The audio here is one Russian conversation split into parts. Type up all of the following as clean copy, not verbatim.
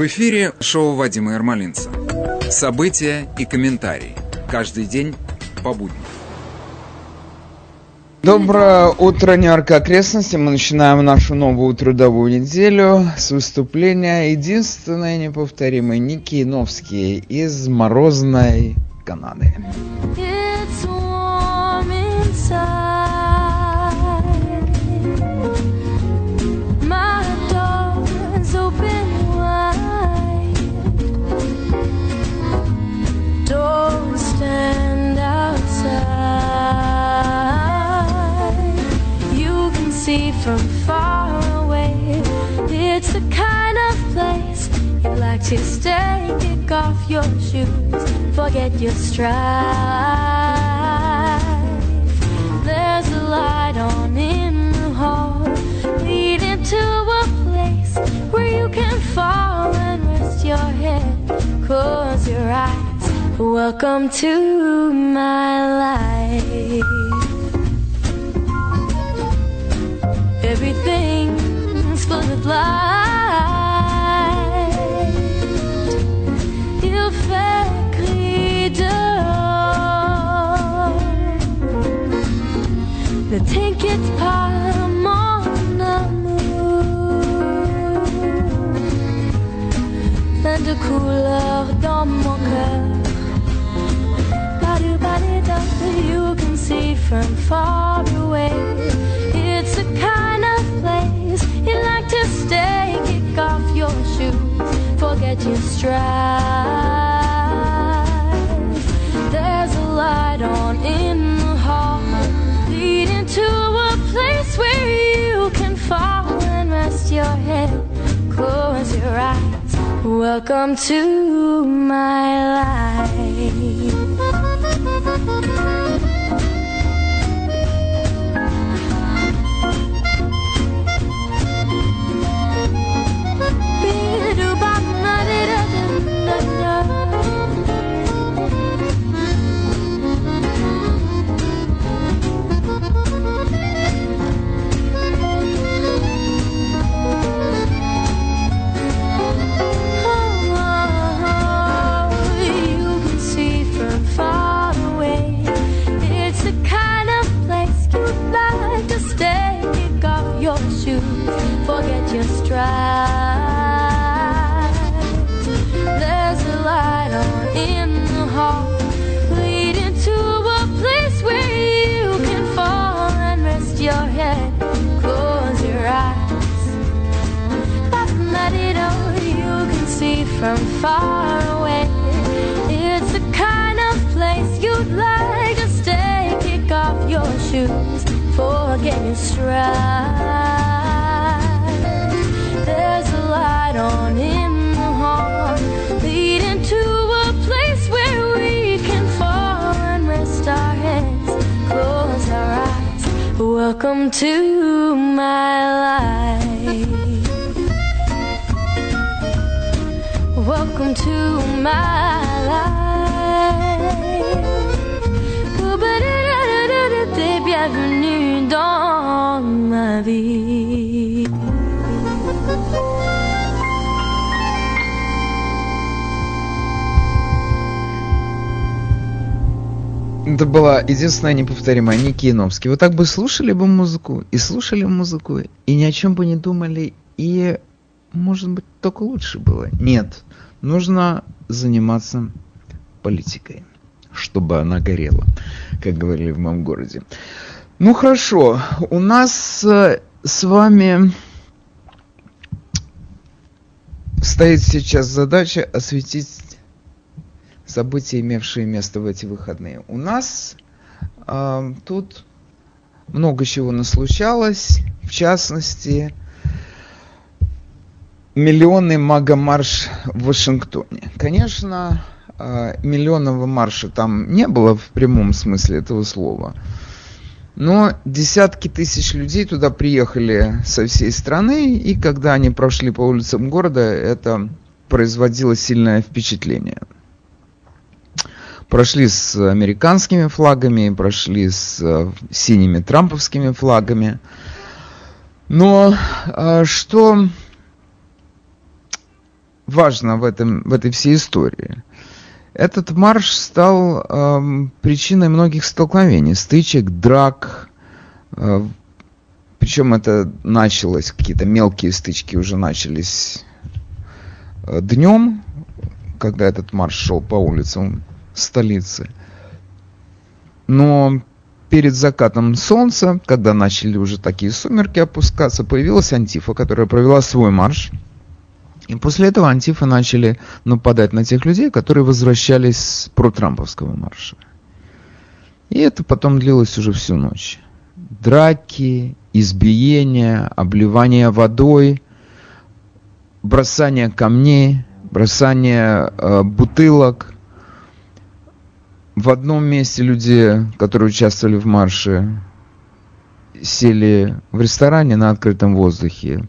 В эфире шоу Вадима Ярмолинца. События и комментарии. Каждый день по будням. Доброе утро, Нью-Йорк и окрестности. Мы начинаем нашу новую трудовую неделю с выступления единственной неповторимой Ники Новский из Морозной, Канады. From far away, it's the kind of place you'd like to stay. Kick off your shoes, forget your strife. There's a light on in the hall, leading to a place where you can fall and rest your head, close your eyes. Welcome to my life. Everything's full of light. Il fait gris dehors. Ne t'inquiète pas, mon amour. Plein de couleurs dans mon cœur. Body, body, body, you can see from far away. It's a kind of place you like to stay. Kick off your shoes, forget your strife. There's a light on in the hall, leading to a place where you can fall and rest your head, close your eyes. Welcome to my life. From far away, it's the kind of place you'd like to stay. Kick off your shoes, forget your strife. There's a light on in the hall, leading to a place where we can fall and rest our heads, close our eyes. Welcome to my life. Welcome to my life. T'es bienvenue dans ma vie. Это была единственная неповторимая Ники Новский. Вот так бы слушали музыку, и ни о чем бы не думали, и, может быть, только лучше было. Нет. Нужно заниматься политикой, чтобы она горела, как говорили в моем городе. Ну хорошо, у нас с вами стоит сейчас задача осветить события, имевшие место в эти выходные. У нас тут много чего наслучалось, в частности... Миллионный мага-марш в Вашингтоне. Конечно, миллионного марша там не было в прямом смысле этого слова. Но десятки тысяч людей туда приехали со всей страны, и когда они прошли по улицам города, это производило сильное впечатление. Прошли с американскими флагами, прошли с синими трамповскими флагами. Но что... важно в этой всей истории. Этот марш стал причиной многих столкновений, стычек, драк. Причем это началось, какие-то мелкие стычки уже начались днем, когда этот марш шел по улицам столицы. Но перед закатом солнца, когда начали уже такие сумерки опускаться, появилась Антифа, которая провела свой марш. И после этого Антифа начали нападать на тех людей, которые возвращались с протрамповского марша. И это потом длилось уже всю ночь. Драки, избиения, обливание водой, бросание камней, бросание бутылок. В одном месте люди, которые участвовали в марше, сели в ресторане на открытом воздухе.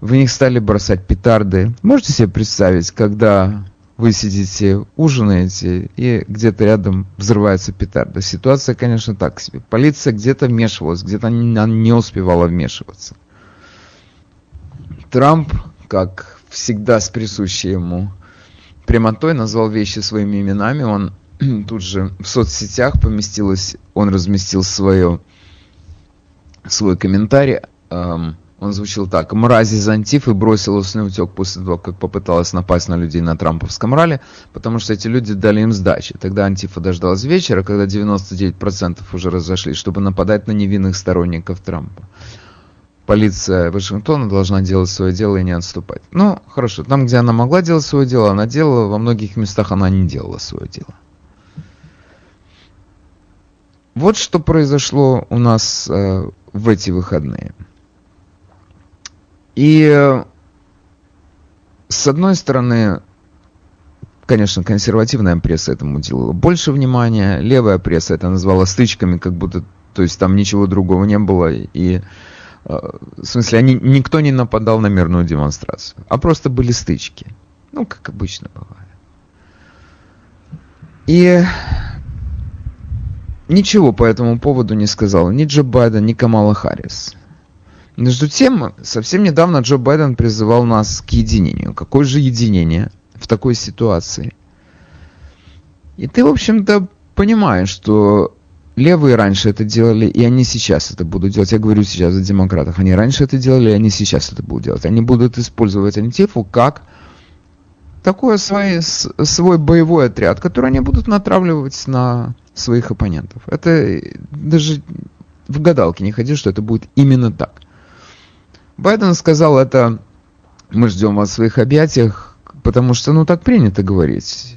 В них стали бросать петарды. Можете себе представить, когда вы сидите, ужинаете, и где-то рядом взрывается петарда. Ситуация, конечно, так себе. Полиция где-то вмешивалась, где-то она не успевала вмешиваться. Трамп, как всегда с присущей ему прямотой, назвал вещи своими именами. Он тут же в соцсетях разместил свой комментарий. Он звучал так. «Мразь из Антифы бросилась на утек после того, как попыталась напасть на людей на трамповском ралли, потому что эти люди дали им сдачи. Тогда Антифа дождалась вечера, когда 99% уже разошлись, чтобы нападать на невинных сторонников Трампа. Полиция Вашингтона должна делать свое дело и не отступать». Ну, хорошо. Там, где она могла делать свое дело, она делала. Во многих местах она не делала свое дело. Вот что произошло у нас в эти выходные. И с одной стороны, конечно, консервативная пресса этому уделила больше внимания, левая пресса это назвала стычками, как будто, то есть там ничего другого не было, и в смысле никто не нападал на мирную демонстрацию, а просто были стычки, ну как обычно бывает. И ничего по этому поводу не сказал ни Джо Байден, ни Камала Харрис. Между тем, совсем недавно Джо Байден призывал нас к единению. Какое же единение в такой ситуации? И ты, в общем-то, понимаешь, что левые раньше это делали, и они сейчас это будут делать. Я говорю сейчас о демократах. Они раньше это делали, и они сейчас это будут делать. Они будут использовать Антифу как такой свой боевой отряд, который они будут натравливать на своих оппонентов. Это даже в гадалки не ходи, что это будет именно так. Байден сказал это, мы ждем вас в своих объятиях, потому что, ну, так принято говорить.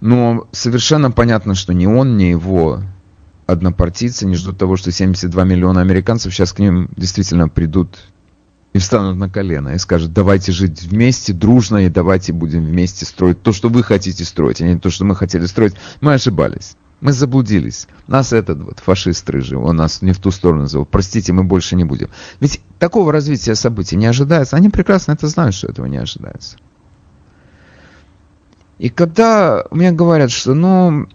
Но совершенно понятно, что ни он, ни его однопартийцы не ждут того, что 72 миллиона американцев сейчас к ним действительно придут и встанут на колено и скажут, давайте жить вместе, дружно, и давайте будем вместе строить то, что вы хотите строить, а не то, что мы хотели строить. Мы ошибались. Мы заблудились. Нас этот вот фашист рыжий, он нас не в ту сторону звал. Простите, мы больше не будем. Ведь такого развития событий не ожидается. Они прекрасно это знают, что этого не ожидается. И когда мне говорят, что ну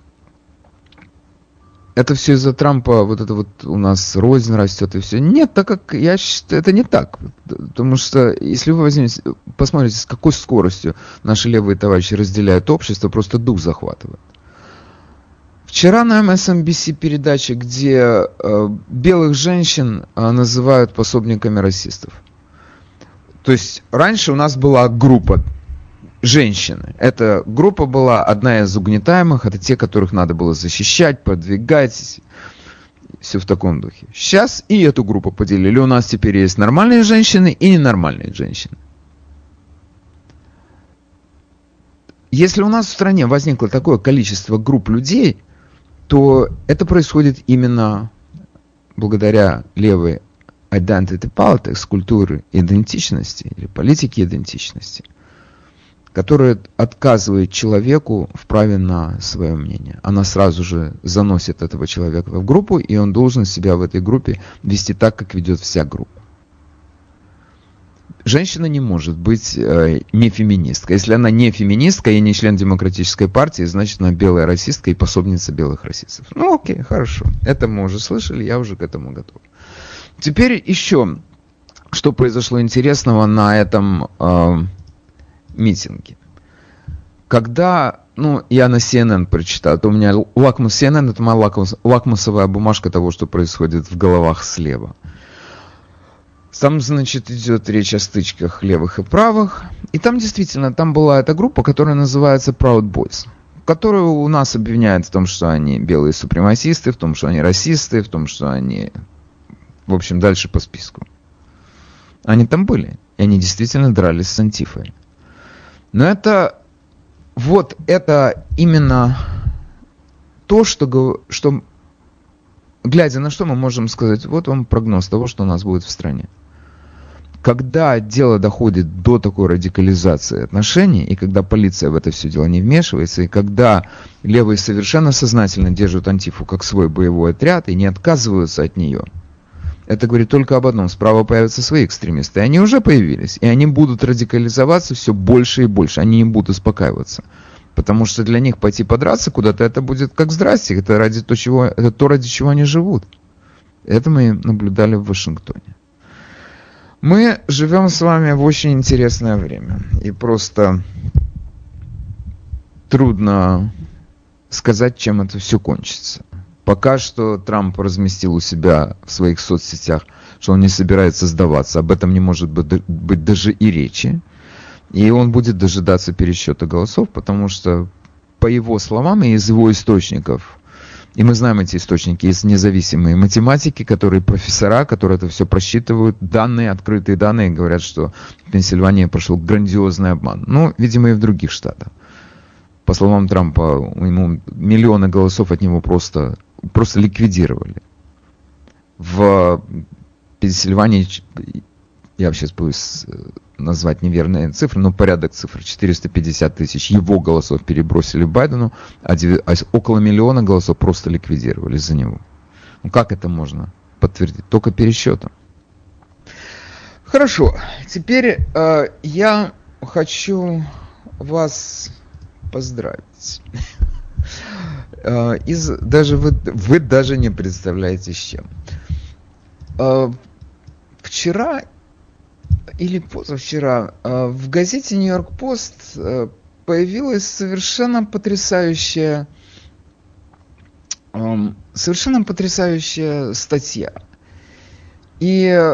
это все из-за Трампа, вот это вот у нас рознь растет и все. Нет, так как я считаю, это не так. Потому что если вы посмотрите, с какой скоростью наши левые товарищи разделяют общество, просто дух захватывает. Вчера на MSNBC передаче, где белых женщин называют пособниками расистов. То есть раньше у нас была группа женщин. Эта группа была одна из угнетаемых, это те, которых надо было защищать, продвигать, все в таком духе. Сейчас и эту группу поделили. У нас теперь есть нормальные женщины и ненормальные женщины. Если у нас в стране возникло такое количество групп людей, то это происходит именно благодаря левой identity politics, культуры идентичности или политике идентичности, которая отказывает человеку в праве на свое мнение. Она сразу же заносит этого человека в группу, и он должен себя в этой группе вести так, как ведет вся группа. Женщина не может быть не феминистка. Если она не феминистка и не член демократической партии, значит она белая расистка и пособница белых расистов. Ну окей, хорошо. Это мы уже слышали, я уже к этому готов. Теперь еще, что произошло интересного на этом митинги. Когда, я на CNN прочитал, то у меня лакмус CNN, это моя лакмусовая бумажка того, что происходит в головах слева. Там, идет речь о стычках левых и правых. И там действительно, была эта группа, которая называется Proud Boys, которая у нас обвиняет в том, что они белые супремасисты, в том, что они расисты, в том, что они... В общем, дальше по списку. Они там были. И они действительно дрались с Антифой. Но это... Вот это именно то, что... Глядя на что, мы можем сказать, вот вам прогноз того, что у нас будет в стране. Когда дело доходит до такой радикализации отношений, и когда полиция в это все дело не вмешивается, и когда левые совершенно сознательно держат Антифу как свой боевой отряд и не отказываются от нее, это говорит только об одном. Справа появятся свои экстремисты. И они уже появились. И они будут радикализоваться все больше и больше. Они не будут успокаиваться. Потому что для них пойти подраться куда-то, это будет как здрасте. Это, ради чего они живут. Это мы наблюдали в Вашингтоне. Мы живем с вами в очень интересное время. И просто трудно сказать, чем это все кончится. Пока что Трамп разместил у себя в своих соцсетях, что он не собирается сдаваться. Об этом не может быть даже и речи. И он будет дожидаться пересчета голосов, потому что, по его словам и из его источников, и мы знаем эти источники, есть независимые математики, профессора, которые это все просчитывают, открытые данные, говорят, что в Пенсильвании прошел грандиозный обман. Видимо, и в других штатах. По словам Трампа, ему миллионы голосов от него просто ликвидировали. В Пенсильвании, я сейчас буду назвать неверные цифры, но порядок цифр, 450 тысяч его голосов перебросили Байдену, а около миллиона голосов просто ликвидировали за него. Как это можно подтвердить? Только пересчетом. Хорошо, теперь я хочу вас поздравить. Вы даже не представляете, с чем. Вчера или позавчера в газете New York Post появилась совершенно потрясающая статья. И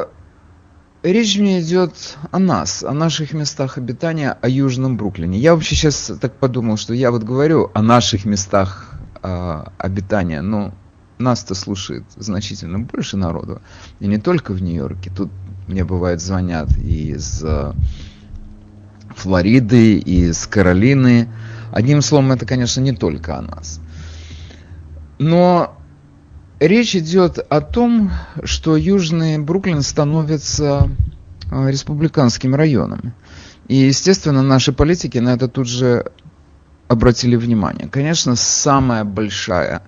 речь мне идет о нас, о наших местах обитания, о Южном Бруклине. Я вообще сейчас так подумал, что я говорю о наших местах обитания, но нас-то слушает значительно больше народу. И не только в Нью-Йорке. Тут мне бывает звонят и из Флориды, и из Каролины. Одним словом, это, конечно, не только о нас. Но речь идет о том, что Южный Бруклин становится республиканским районом. И, естественно, наши политики на это тут же обратили внимание. Конечно, самая большая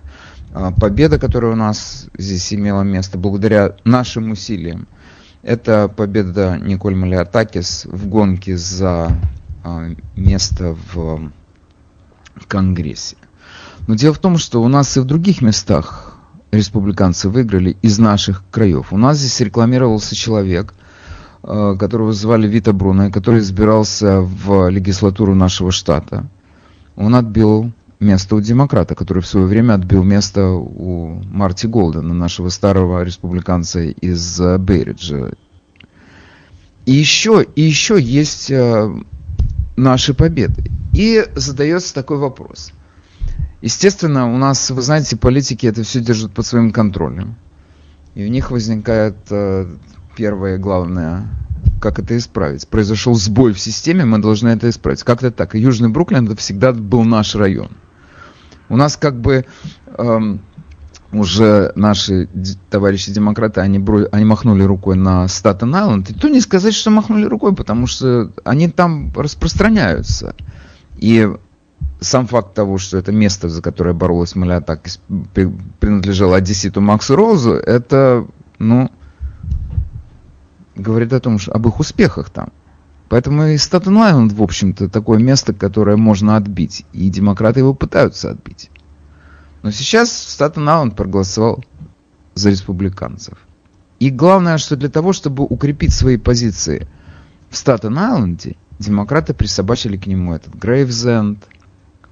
победа, которая у нас здесь имела место, благодаря нашим усилиям, это победа Николь Маллиотакис в гонке за место в Конгрессе. Но дело в том, что у нас и в других местах республиканцы выиграли из наших краев. У нас здесь рекламировался человек, которого звали Вита Бруно, который избирался в легислатуру нашего штата. Он отбил место у демократа, который в свое время отбил место у Марти Голдена, нашего старого республиканца из Берриджа. И еще есть наши победы. И задается такой вопрос. Естественно, у нас, вы знаете, политики это все держат под своим контролем. И у них возникает первое главное, как это исправить. Произошел сбой в системе, мы должны это исправить. Как-то так. И Южный Бруклин это всегда был наш район. У нас уже наши товарищи-демократы, они махнули рукой на Статен-Айленд. И то не сказать, что махнули рукой, потому что они там распространяются. И сам факт того, что это место, за которое боролась Маллиотакис, принадлежало одесситу Максу Розу, это, говорит о том, что об их успехах там. Поэтому и Статен-Айленд, в общем-то, такое место, которое можно отбить. И демократы его пытаются отбить. Но сейчас Статен-Айленд проголосовал за республиканцев. И главное, что для того, чтобы укрепить свои позиции в Статен-Айленде, демократы присобачили к нему этот Грейвзенд,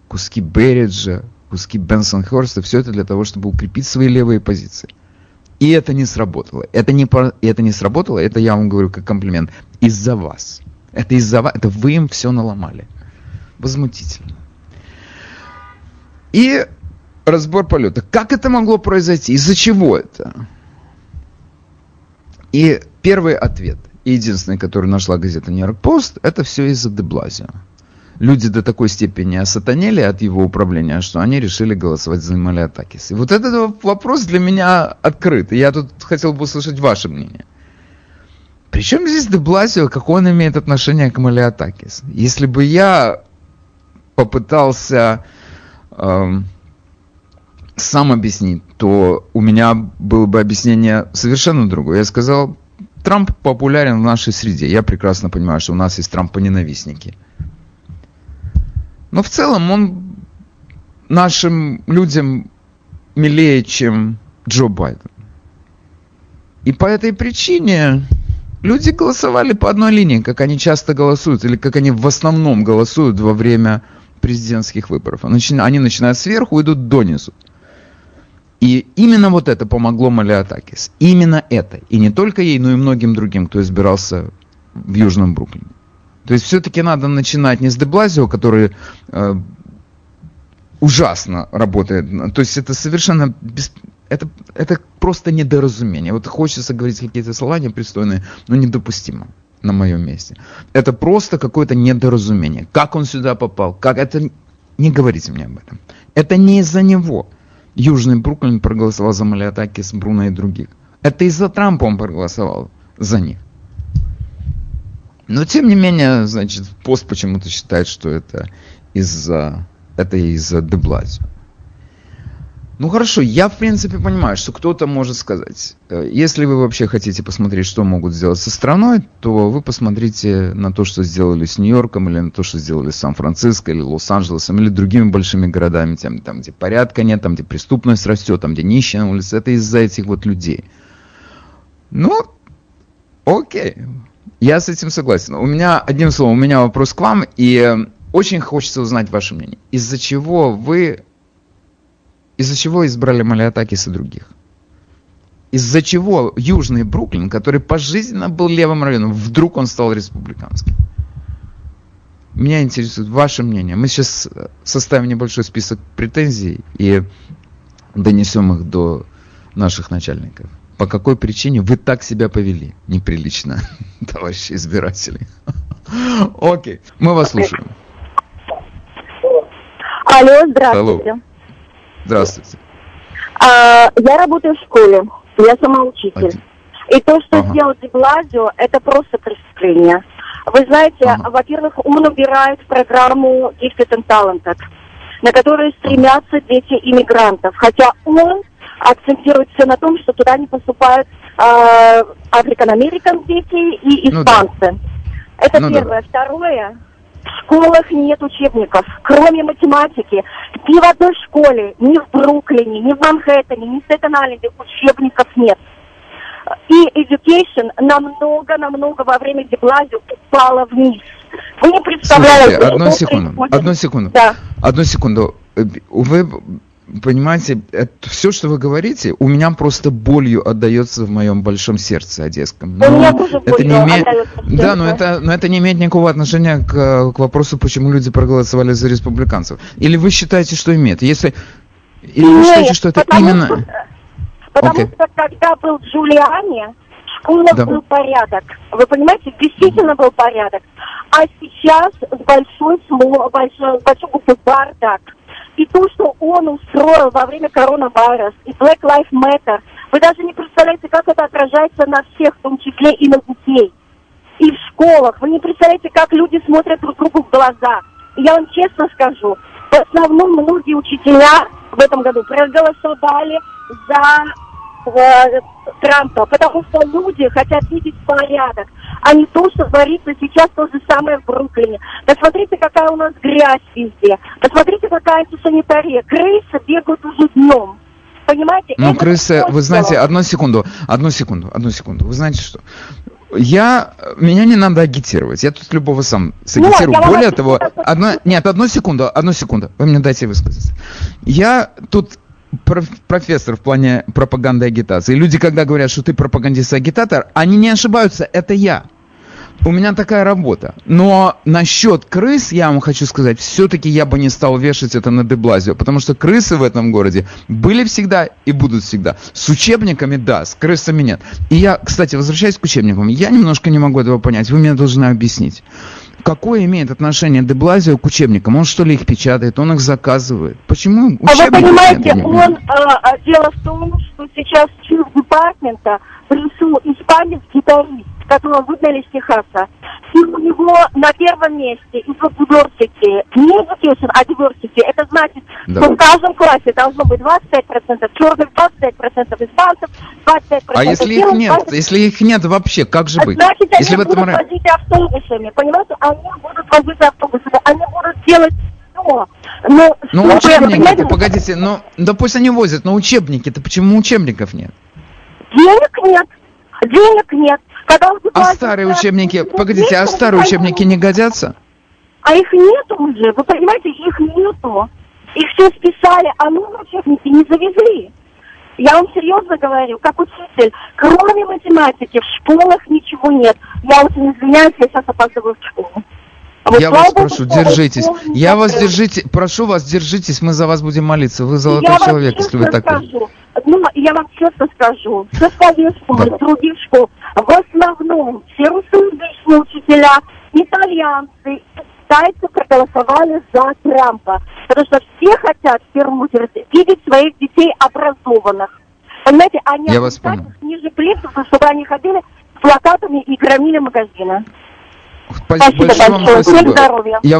куски Берриджа, куски Бенсонхерста, все это для того, чтобы укрепить свои левые позиции. И это не сработало. Это я вам говорю как комплимент. Из-за вас. Это из-за вас. Это вы им все наломали. Возмутительно. И разбор полета. Как это могло произойти? Из-за чего это? И первый ответ, единственный, который нашла газета New York Post, это все из-за де Блазио. Люди до такой степени осатанели от его управления, что они решили голосовать за Маллиотакис. И вот этот вопрос для меня открыт. И я тут хотел бы услышать ваше мнение. Причем здесь де Блазио, какое он имеет отношение к Маллиотакис? Если бы я попытался сам объяснить, то у меня было бы объяснение совершенно другое. Я сказал, Трамп популярен в нашей среде. Я прекрасно понимаю, что у нас есть Трампа-ненавистники. Но в целом он нашим людям милее, чем Джо Байден. И по этой причине люди голосовали по одной линии, как они часто голосуют, или как они в основном голосуют во время президентских выборов. Они начинают сверху, идут донизу. И именно вот это помогло Маллиотакис. Именно это. И не только ей, но и многим другим, кто избирался в Южном Бруклине. То есть все-таки надо начинать не с де Блазио, который ужасно работает. То есть это совершенно... Это просто недоразумение. Вот хочется говорить какие-то слова непристойные, но недопустимо на моем месте. Это просто какое-то недоразумение. Как он сюда попал? Как это? Не говорите мне об этом. Это не из-за него. Южный Бруклин проголосовал за Маллиотакис, Бруно и других. Это из-за Трампа он проголосовал за них. Но тем не менее, значит, пост почему-то считает, что это из-за де Блазио. Ну хорошо, я в принципе понимаю, что кто-то может сказать. Если вы вообще хотите посмотреть, что могут сделать со страной, то вы посмотрите на то, что сделали с Нью-Йорком, или на то, что сделали с Сан-Франциско, или Лос-Анджелесом, или другими большими городами, там, где порядка нет, там, где преступность растет, там, где нищие на улице. Это из-за этих вот людей. Ну, окей. Я с этим согласен. Одним словом, у меня вопрос к вам, и очень хочется узнать ваше мнение. Из-за чего избрали Маллиотакис и других? Из-за чего Южный Бруклин, который пожизненно был левым районом, вдруг он стал республиканским? Меня интересует ваше мнение. Мы сейчас составим небольшой список претензий и донесем их до наших начальников. По какой причине вы так себя повели? Неприлично, товарищи избиратели. Окей, мы вас слушаем. Алло, здравствуйте. Hello. Здравствуйте. Я работаю в школе, я сама учитель. И то, что сделал де Блазио, это просто преступление. Вы знаете, во-первых, он убирает программу Gifted and Talented, на которую стремятся дети иммигрантов, хотя он акцентируется на том, что туда не поступают африкан-американ дети и испанцы. Ну, да. Это первое. Да. Второе, в школах нет учебников, кроме математики. Ни в одной школе, ни в Бруклине, ни в Манхэттене, ни в Статен-Айленде учебников нет. И education намного во время де Блазио упала вниз. Вы не представляете... Слушайте, одну секунду. Да. Вы... Понимаете, все, что вы говорите, у меня просто болью отдается в моем большом сердце одесском. Но у меня тоже болью отдается в сердце. Да, но это не имеет никакого отношения к вопросу, почему люди проголосовали за республиканцев. Или вы считаете, что имеет? Потому что когда был Джулиани, в школах был порядок. Вы понимаете, действительно был порядок. А сейчас большой буквы бардак. И то, что он устроил во время коронавируса, и Black Lives Matter, вы даже не представляете, как это отражается на всех, в том числе и на детей. И в школах. Вы не представляете, как люди смотрят друг другу в глаза. И я вам честно скажу, в основном многие учителя в этом году проголосовали за Трампа, потому что люди хотят видеть порядок, а не то, что творится сейчас то же самое в Бруклине. Посмотрите, какая у нас грязь везде. Посмотрите, какая антисанитария. Крысы бегают уже днем. Понимаете? Ну, крысы, вы знаете, одну секунду. Вы знаете что? Меня не надо агитировать. Я тут любого сам сагитирую. Вот, более того, одну секунду. Вы мне дайте высказаться. Я тут профессор в плане пропаганды и агитации. Люди, когда говорят, что ты пропагандист и агитатор, они не ошибаются, это я. У меня такая работа. Но насчет крыс, я вам хочу сказать, все-таки я бы не стал вешать это на де Блазио, потому что крысы в этом городе были всегда и будут всегда. С учебниками, да, с крысами нет. И я, кстати, возвращаясь к учебникам, я немножко не могу этого понять, вы мне должны объяснить. Какое имеет отношение де Блазио к учебникам? Он что ли их печатает, он их заказывает? Почему учебники? А вы понимаете, дело в том, что сейчас член департамента пришел испанец-гитарист, которого выдали из Техаса. Фильм у него на первом месте из diversity. Не education, а diversity. Это значит, да, что в каждом классе должно быть 25% черных, 25% испанцев, 25%... А если их нет? 20... Если их нет вообще, как же быть? Значит, если они будут возить автобусами, понимаете? Они будут возить автобусами, они будут делать... Ну учебники-то, погодите, ну, да пусть они возят, но учебники-то, почему учебников нет? Денег нет. А старые учебники, погодите, а старые учебники не годятся? А их нету уже, вы понимаете, их нету. Их все списали, а новые учебники не завезли. Я вам серьезно говорю, как учитель, кроме математики в школах ничего нет. Я очень извиняюсь, я сейчас опаздываю в школу. Я вас прошу, держитесь. Я вас держите, прошу вас, держитесь, мы за вас будем молиться. Вы золотой человек, если вы так... Ну, я вам честно скажу, все советские школы, других школ, в основном все русскоязычные учителя, итальянцы, китайцы проголосовали за Трампа, потому что все хотят в первую очередь видеть своих детей образованных. Понимаете, они ниже плинтуса, чтобы они ходили с плакатами и громили магазины. Спасибо большое. Всем здоровья. Я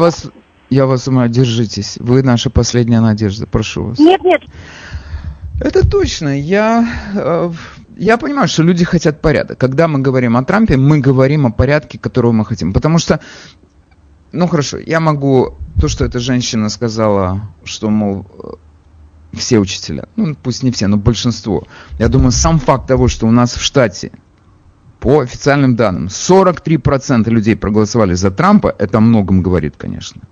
вас умоляю, держитесь. Вы наша последняя надежда, прошу вас. Нет. Это точно. Я понимаю, что люди хотят порядок. Когда мы говорим о Трампе, мы говорим о порядке, которого мы хотим. Потому что, ну хорошо, я могу... То, что эта женщина сказала, что, мол, все учителя, ну пусть не все, но большинство. Я думаю, сам факт того, что у нас в штате, по официальным данным, 43% людей проголосовали за Трампа, это о многом говорит, конечно.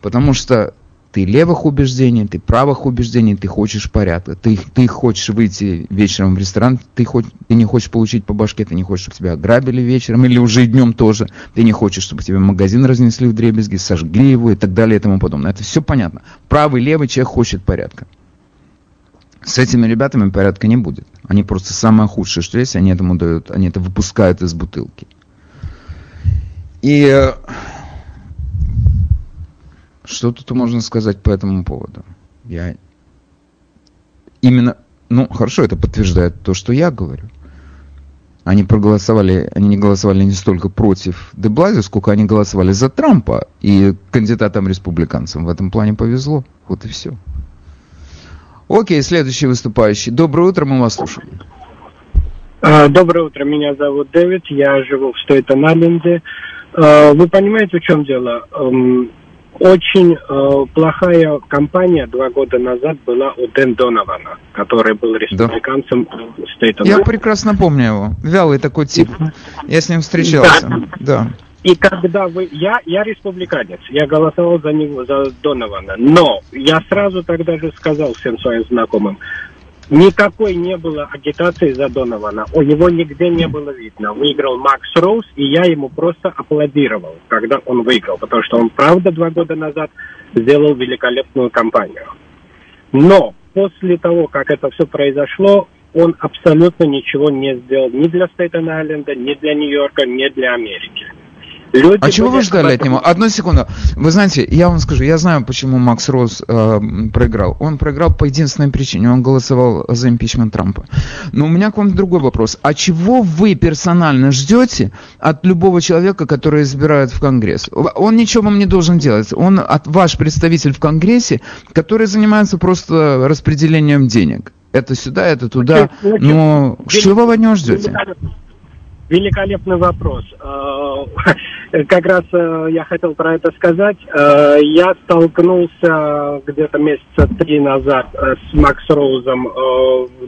Потому что... Ты левых убеждений, ты правых убеждений, ты хочешь порядка. Ты хочешь выйти вечером в ресторан, ты не хочешь получить по башке, ты не хочешь, чтобы тебя ограбили вечером или уже и днем тоже. Ты не хочешь, чтобы тебе магазин разнесли вдребезги, сожгли его и так далее и тому подобное. Это все понятно. Правый, левый человек хочет порядка. С этими ребятами порядка не будет. Они просто самое худшее, что есть, они этому дают, они это выпускают из бутылки. И... Что тут можно сказать по этому поводу? Хорошо, это подтверждает то, что я говорю. Они не голосовали не столько против де Блазио, сколько они голосовали за Трампа и кандидатам-республиканцам. В этом плане повезло. Вот и все. Окей, следующий выступающий. Доброе утро, мы вас слушаем. Доброе утро, меня зовут Дэвид, я живу в Статен-Айленде. Вы понимаете, в чем дело? Очень плохая кампания 2 года назад была у Дэн Донована, который был республиканцем Стейта. Я прекрасно помню его. Вялый такой тип. Я с ним встречался. Да. И когда я республиканец, я голосовал за него, за Донована. Но я сразу тогда же сказал всем своим знакомым, никакой не было агитации за Донована. У него нигде не было видно. Выиграл Макс Роз, и я ему просто аплодировал, когда он выиграл. Потому что он, правда, 2 года назад сделал великолепную кампанию. Но после того, как это все произошло, он абсолютно ничего не сделал ни для Статен-Айленда, ни для Нью-Йорка, ни для Америки. Люди чего вы ждали от него? Одну секунду. Вы знаете, я вам скажу, я знаю, почему Макс Роз проиграл. Он проиграл по единственной причине. Он голосовал за импичмент Трампа. Но у меня к вам другой вопрос. А чего вы персонально ждете от любого человека, который избирают в Конгресс? Он ничего вам не должен делать. Он ваш представитель в Конгрессе, который занимается просто распределением денег. Это сюда, это туда. Но чего вы от него ждете? Великолепный вопрос. Как раз я хотел про это сказать. Я столкнулся где-то месяца 3 назад с Макс Роузом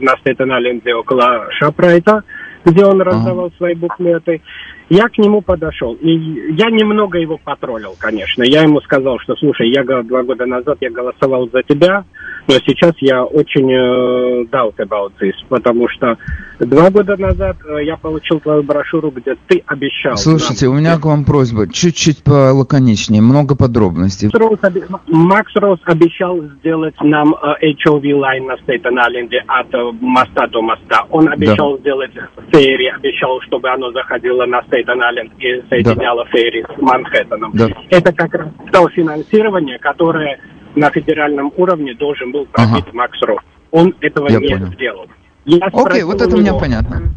на Статен-Айленде около Шапрайта. где он раздавал свои буклеты. Я к нему подошел, и я немного его потроллил, конечно. Я ему сказал, что, слушай, я 2 года назад я голосовал за тебя, но сейчас я очень doubt about this, потому что 2 года назад я получил твою брошюру, где ты обещал. Слушайте, нам... у меня к вам просьба, чуть-чуть полаконичнее, много подробностей. Макс Роз обещал сделать нам HOV-лайн на Статен-Айленде от моста до моста. Он обещал сделать ферри, обещал, чтобы оно заходило на Статен-Айленд и соединяло ферри с Манхэттеном. Да. Это как раз то финансирование, которое на федеральном уровне должен был пробить Макс Роз. Он этого не сделал. Окей, вот это у меня понятно.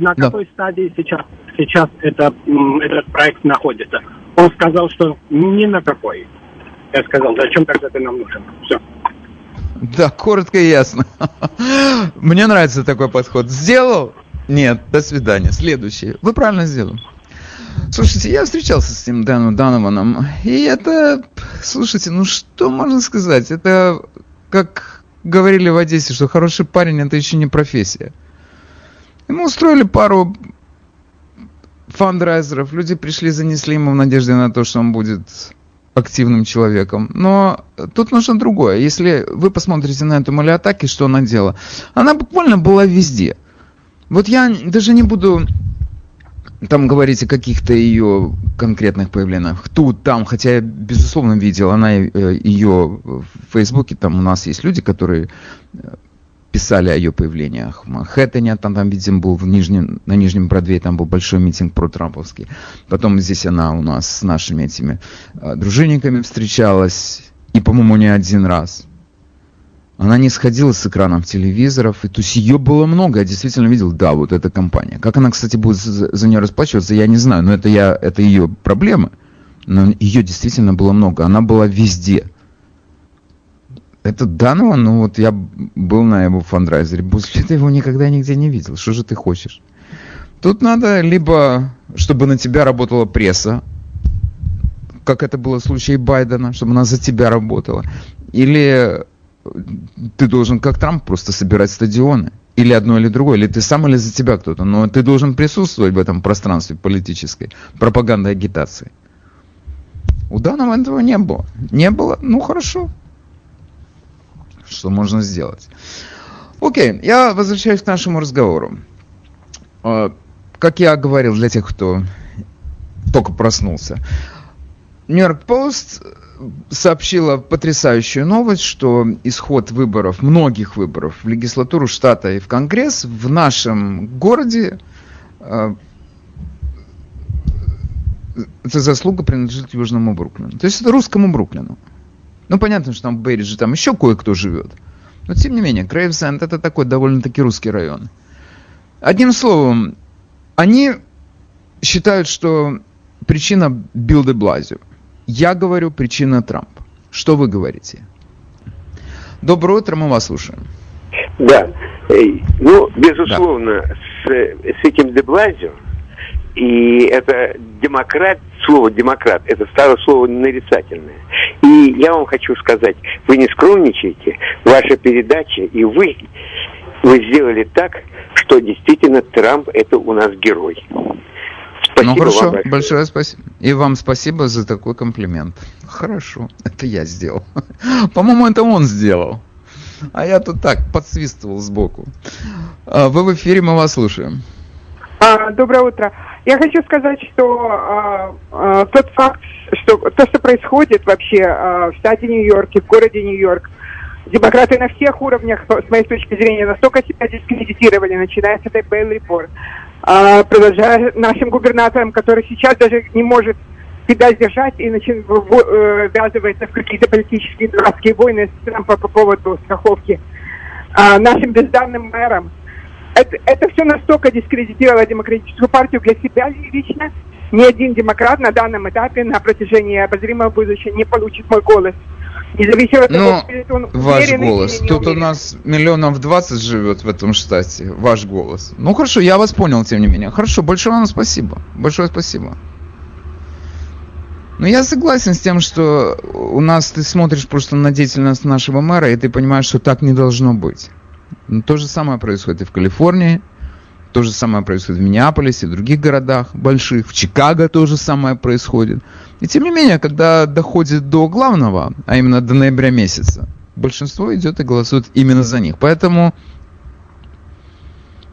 На какой стадии сейчас этот проект находится? Он сказал, что ни на какой. Я сказал, зачем тогда ты нам нужен? Все. Да, коротко и ясно. Мне нравится такой подход. Сделал? Нет, до свидания. Следующий. Вы правильно сделали. Слушайте, я встречался с этим Дэном Донованом, и это, слушайте, ну что можно сказать? Это, как говорили в Одессе, что хороший парень – это еще не профессия. Ему устроили пару фандрайзеров, люди пришли, занесли ему в надежде на то, что он будет активным человеком. Но тут нужно другое. Если вы посмотрите на эту Маллиотакис, что она делала, она буквально была везде. Вот я даже не буду там говорить о каких-то ее конкретных появлениях. Тут, там, хотя я, безусловно, видел, она ее в Фейсбуке, там у нас есть люди, которые писали о ее появлениях в Манхэттене, там видим, был на Нижнем Бродвее, там был большой митинг протрамповский. Потом здесь она у нас с нашими этими дружинниками встречалась, и, по-моему, не один раз. Она не сходила с экранов телевизоров, и то есть ее было много, я действительно видел, да, вот эта компания. Как она, кстати, будет за нее расплачиваться, я не знаю, но это ее проблемы. Но ее действительно было много, она была везде. Это Донован, ну вот я был на его фандрайзере, после этого его никогда нигде не видел. Что же ты хочешь? Тут надо либо, чтобы на тебя работала пресса, как это было в случае Байдена, чтобы она за тебя работала, или ты должен, как Трамп, просто собирать стадионы. Или одно, или другое. Или ты сам, или за тебя кто-то. Но ты должен присутствовать в этом пространстве политической пропаганды, агитации. У Донована этого не было. Не было? Ну, хорошо. Что можно сделать? Окей, я возвращаюсь к нашему разговору. Как я говорил, для тех, кто только проснулся, Нью-Йорк Пост сообщила потрясающую новость, что исход выборов, многих выборов в легислатуру штата и в Конгресс в нашем городе, эта заслуга принадлежит Южному Бруклину. То есть это русскому Бруклину. Ну, понятно, что там в Берридже там еще кое-кто живет. Но, тем не менее, Грейвзенд – это такой довольно-таки русский район. Одним словом, они считают, что причина Bill de Blasio. Я говорю, причина Трамп. Что вы говорите? Доброе утро, мы вас слушаем. Да. Ну, безусловно, с этим де Блазио, и это демократ, слово демократ, это старое слово нарицательное. И я вам хочу сказать, вы не скромничаете, ваша передача, и вы сделали так, что действительно Трамп это у нас герой. Спасибо, ну хорошо, большое спасибо. И вам спасибо за такой комплимент. Хорошо, это я сделал. По-моему, это он сделал. А я тут так подсвистывал сбоку. Вы в эфире, мы вас слушаем. Доброе утро. Я хочу сказать, что тот факт, что то, что происходит вообще в штате Нью-Йорк и в городе Нью-Йорк, демократы на всех уровнях, с моей точки зрения, настолько себя дискредитировали, начиная с этой Бейл-репорт, продолжая нашим губернатором, который сейчас даже не может себя сдержать и ввязывается в какие-то политические дурацкие войны с Трампом по поводу страховки, нашим бездарным мэром. Это все настолько дискредитировало демократическую партию для себя лично. Ни один демократ на данном этапе на протяжении обозримого будущего не получит мой голос. Независимо от того, что он ваш голос. Тут у нас 20 миллионов живет в этом штате. Ваш голос. Ну хорошо, я вас понял, тем не менее. Хорошо, большое вам спасибо. Большое спасибо. Но я согласен с тем, что у нас ты смотришь просто на деятельность нашего мэра, и ты понимаешь, что так не должно быть. Но то же самое происходит и в Калифорнии. То же самое происходит в Миннеаполисе, в других городах больших, в Чикаго то же самое происходит. И тем не менее, когда доходит до главного, а именно до ноября месяца, большинство идет и голосует именно за них. Поэтому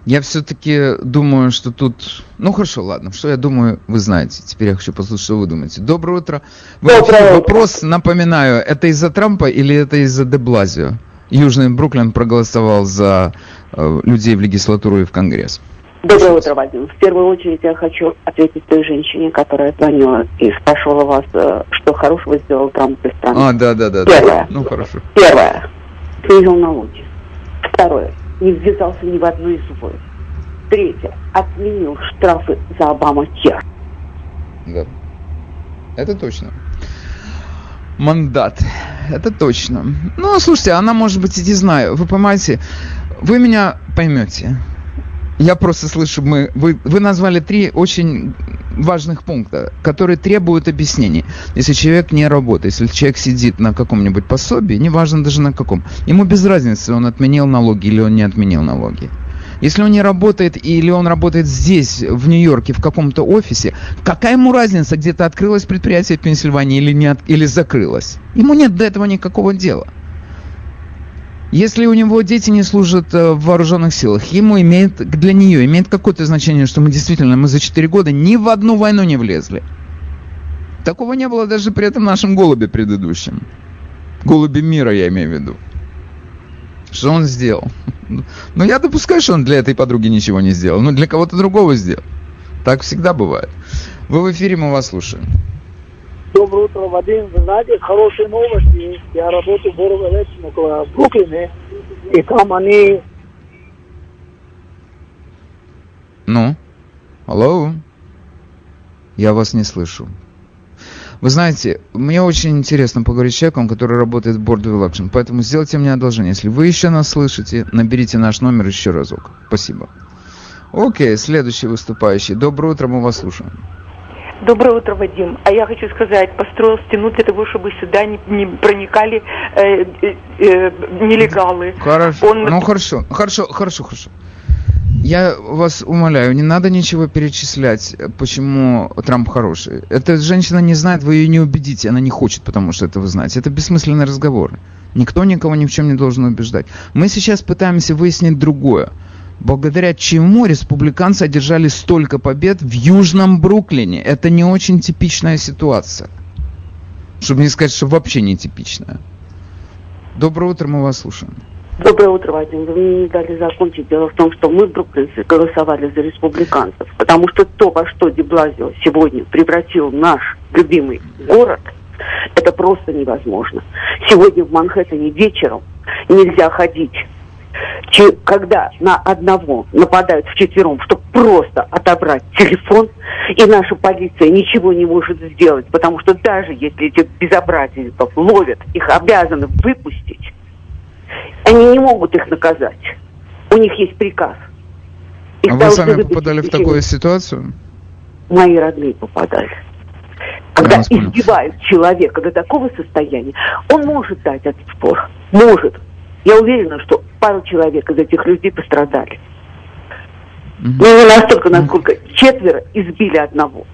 я все-таки думаю, что тут... Ну хорошо, ладно, что я думаю, вы знаете. Теперь я хочу послушать, что вы думаете. Доброе утро. Доброе вопрос, напоминаю, это из-за Трампа или это из-за де Блазио? Южный Бруклин проголосовал за людей в легислатуру и в Конгресс. Доброе утро, Вадим. В первую очередь я хочу ответить той женщине, которая звонила и спрашивала вас, что хорошего сделал Трамп для страны. Да. Первое. Ну, хорошо. Первое. Снизил налоги. Второе. Не ввязался ни в одну из войн. Третье. Отменил штрафы за Обамакер. Да. Это точно. Мандат. Это точно. Ну, слушайте, она, может быть, и не знаю. Вы понимаете, вы меня поймете. Я просто слышу, вы назвали три очень важных пункта, которые требуют объяснений. Если человек не работает, если человек сидит на каком-нибудь пособии, неважно даже на каком, ему без разницы, он отменил налоги или он не отменил налоги. Если он не работает или он работает здесь, в Нью-Йорке, в каком-то офисе, какая ему разница, где-то открылось предприятие в Пенсильвании или, или закрылось? Ему нет до этого никакого дела. Если у него дети не служат в вооруженных силах, ему имеет, для нее имеет какое-то значение, что мы действительно, мы за 4 года ни в одну войну не влезли. Такого не было даже при этом нашем голубе предыдущем. Голубе мира, я имею в виду. Что он сделал? Ну, я допускаю, что он для этой подруги ничего не сделал, но для кого-то другого сделал. Так всегда бывает. Вы в эфире, мы вас слушаем. Доброе утро, Вадим. Вы знаете, хорошие новости. Я работаю в Борд оф Элекшн около Бруклина, и там они... Ну? Алло? Я вас не слышу. Вы знаете, мне очень интересно поговорить с человеком, который работает в Proud Boys, поэтому сделайте мне одолжение. Если вы еще нас слышите, наберите наш номер еще разок. Спасибо. Окей, следующий выступающий. Доброе утро, мы вас слушаем. Доброе утро, Вадим. А я хочу сказать, построил стену для того, чтобы сюда не проникали нелегалы. Хорошо. Хорошо. Я вас умоляю, не надо ничего перечислять, почему Трамп хороший. Эта женщина не знает, вы ее не убедите, она не хочет, потому что это вы знаете. Это бессмысленный разговор. Никто никого ни в чем не должен убеждать. Мы сейчас пытаемся выяснить другое. Благодаря чему республиканцы одержали столько побед в Южном Бруклине? Это не очень типичная ситуация. Чтобы не сказать, что вообще не типичная. Доброе утро, мы вас слушаем. Доброе утро, Вадим. Вы мне не дали закончить. Дело в том, что мы, бруклинцы, голосовали за республиканцев. Потому что то, во что де Блазио сегодня превратил наш любимый город, это просто невозможно. Сегодня в Манхэттене вечером нельзя ходить. Когда на одного нападают вчетвером, чтобы просто отобрать телефон, и наша полиция ничего не может сделать, потому что даже если эти безобразников ловят, их обязаны выпустить, они не могут их наказать. У них есть приказ. Их а вы сами попадали в такую ситуацию? Мои родные попадали. Когда избивают человека до такого состояния, он может дать этот спор. Может. Я уверена, что пару человек из этих людей пострадали. Но не настолько, насколько четверо избили одного.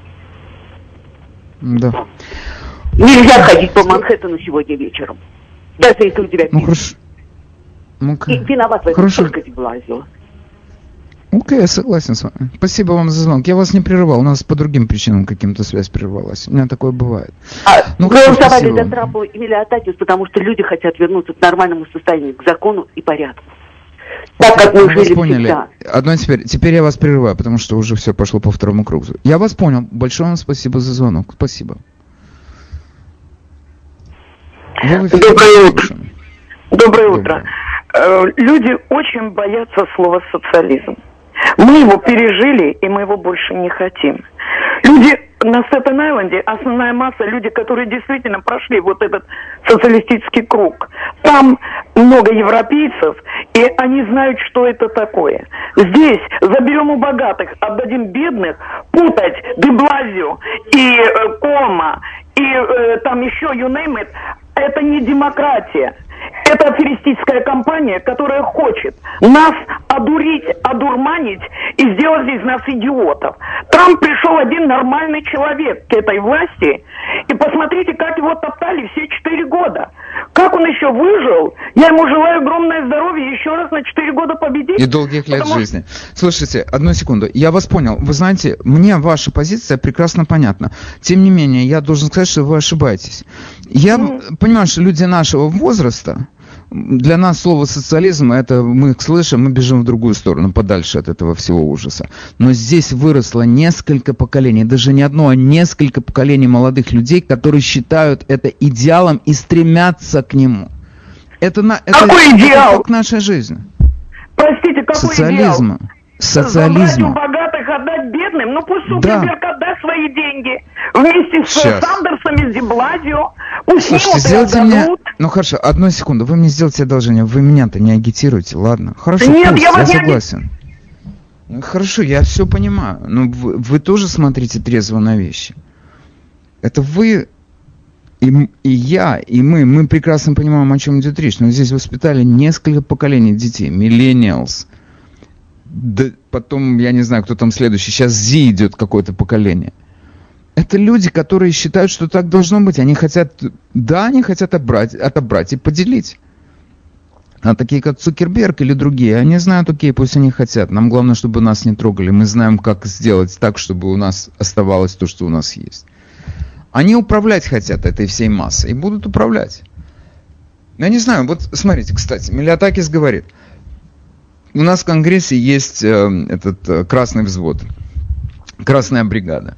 Да. Нельзя ходить по Манхэттену сегодня вечером. Даже если у тебя пишут. И виноват в этом только де Блазио. Окей, я согласен с вами. Спасибо вам за звонок. Я вас не прерывал. У нас по другим причинам каким-то связь прервалась. У меня такое бывает. Голосовали за Трампа и Маллиотакис, потому что люди хотят вернуться к нормальному состоянию, к закону и порядку. Так как мы жили всегда. Одно теперь я вас прерываю, потому что уже все пошло по второму кругу. Я вас понял. Большое вам спасибо за звонок. Спасибо. Доброе утро. Люди очень боятся слова «социализм». Мы его пережили, и мы его больше не хотим. Люди на Статен-Айленде, основная масса, люди, которые действительно прошли вот этот социалистический круг. Там много европейцев, и они знают, что это такое. Здесь заберем у богатых, отдадим бедных, путать де Блазио и Кома, и там еще you name it, это не демократия. Это аферистическая компания, которая хочет нас одурить, одурманить и сделать из нас идиотов. Трамп пришел один нормальный человек к этой власти, и посмотрите, как его топтали все 4 года. Как он еще выжил? Я ему желаю огромное здоровье, еще раз на 4 года победить. И долгих лет жизни. Слушайте, одну секунду, я вас понял. Вы знаете, мне ваша позиция прекрасно понятна. Тем не менее, я должен сказать, что вы ошибаетесь. Я понимаю, что люди нашего возраста, для нас слово социализм, это мы их слышим, мы бежим в другую сторону, подальше от этого всего ужаса. Но здесь выросло несколько поколений, даже не одно, а несколько поколений молодых людей, которые считают это идеалом и стремятся к нему. Какой идеал? Это как наша жизнь. Простите, какой социализм? Идеал? Социализм. Забрать у богатых, отдать бедным? Ну пусть Цукерберг отдаст свои деньги. Вместе с Сандерсом, с де Блазио. Слушайте, сделайте мне... Ну хорошо, одну секунду, вы мне сделайте одолжение. Вы меня-то не агитируете, ладно? Хорошо, нет, пусть, я согласен. Ну, хорошо, я все понимаю. Но вы тоже смотрите трезво на вещи. Это вы... И я, и мы прекрасно понимаем, о чем идет речь. Но здесь воспитали несколько поколений детей, миллениалс. Да, потом, я не знаю, кто там следующий, сейчас Зи идет какое-то поколение. Это люди, которые считают, что так должно быть. Они хотят, да, они хотят отобрать и поделить. А такие, как Цукерберг или другие, они знают, окей, пусть они хотят. Нам главное, чтобы нас не трогали. Мы знаем, как сделать так, чтобы у нас оставалось то, что у нас есть. Они управлять хотят этой всей массой и будут управлять. Я не знаю, вот смотрите, кстати, Маллиотакис говорит, у нас в Конгрессе есть этот красный взвод, красная бригада.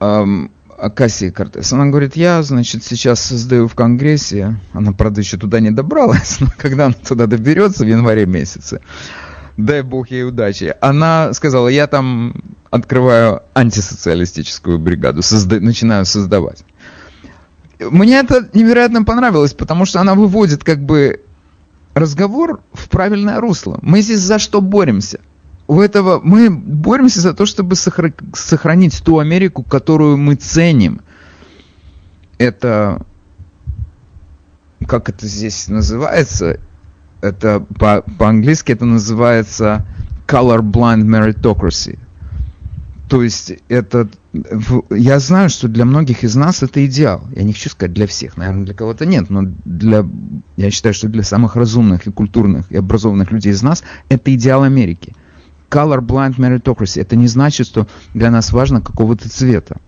Окасио-Кортес, она говорит, я, значит, сейчас создаю в Конгрессе, она, правда, еще туда не добралась, но когда она туда доберется в январе месяце, дай бог ей удачи. Она сказала, я там открываю антисоциалистическую бригаду, начинаю создавать. Мне это невероятно понравилось, потому что она выводит как бы разговор в правильное русло. Мы здесь за что боремся? Мы боремся за то, чтобы сохранить ту Америку, которую мы ценим. Это, как это здесь называется... Это по-английски это называется colorblind meritocracy. То есть это... Я знаю, что для многих из нас это идеал. Я не хочу сказать для всех, наверное, для кого-то нет, но я считаю, что для самых разумных и культурных и образованных людей из нас это идеал Америки. Colorblind meritocracy. Это не значит, что для нас важно какого-то цвета.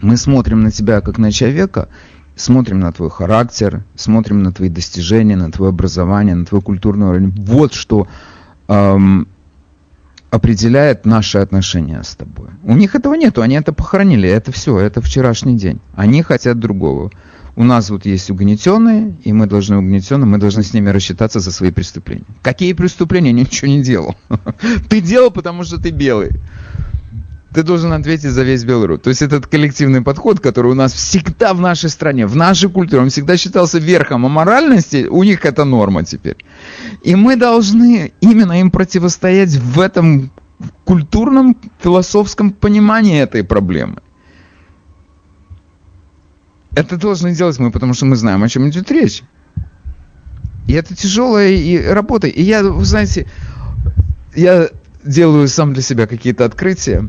Мы смотрим на тебя как на человека, смотрим на твой характер, смотрим на твои достижения, на твое образование, на твой культурный уровень. Вот что определяет наши отношения с тобой. У них этого нету, они это похоронили, это все, это вчерашний день. Они хотят другого. У нас вот есть угнетенные, и мы должны с ними рассчитаться за свои преступления. Какие преступления? Ничего не делал. Ты делал, потому что ты белый. Ты должен ответить за весь Беларусь. То есть этот коллективный подход, который у нас всегда в нашей стране, в нашей культуре, он всегда считался верхом аморальности, у них это норма теперь. И мы должны именно им противостоять в этом культурном, философском понимании этой проблемы. Это должны делать мы, потому что мы знаем, о чем идет речь. И это тяжелая работа. И я, вы знаете, я делаю сам для себя какие-то открытия.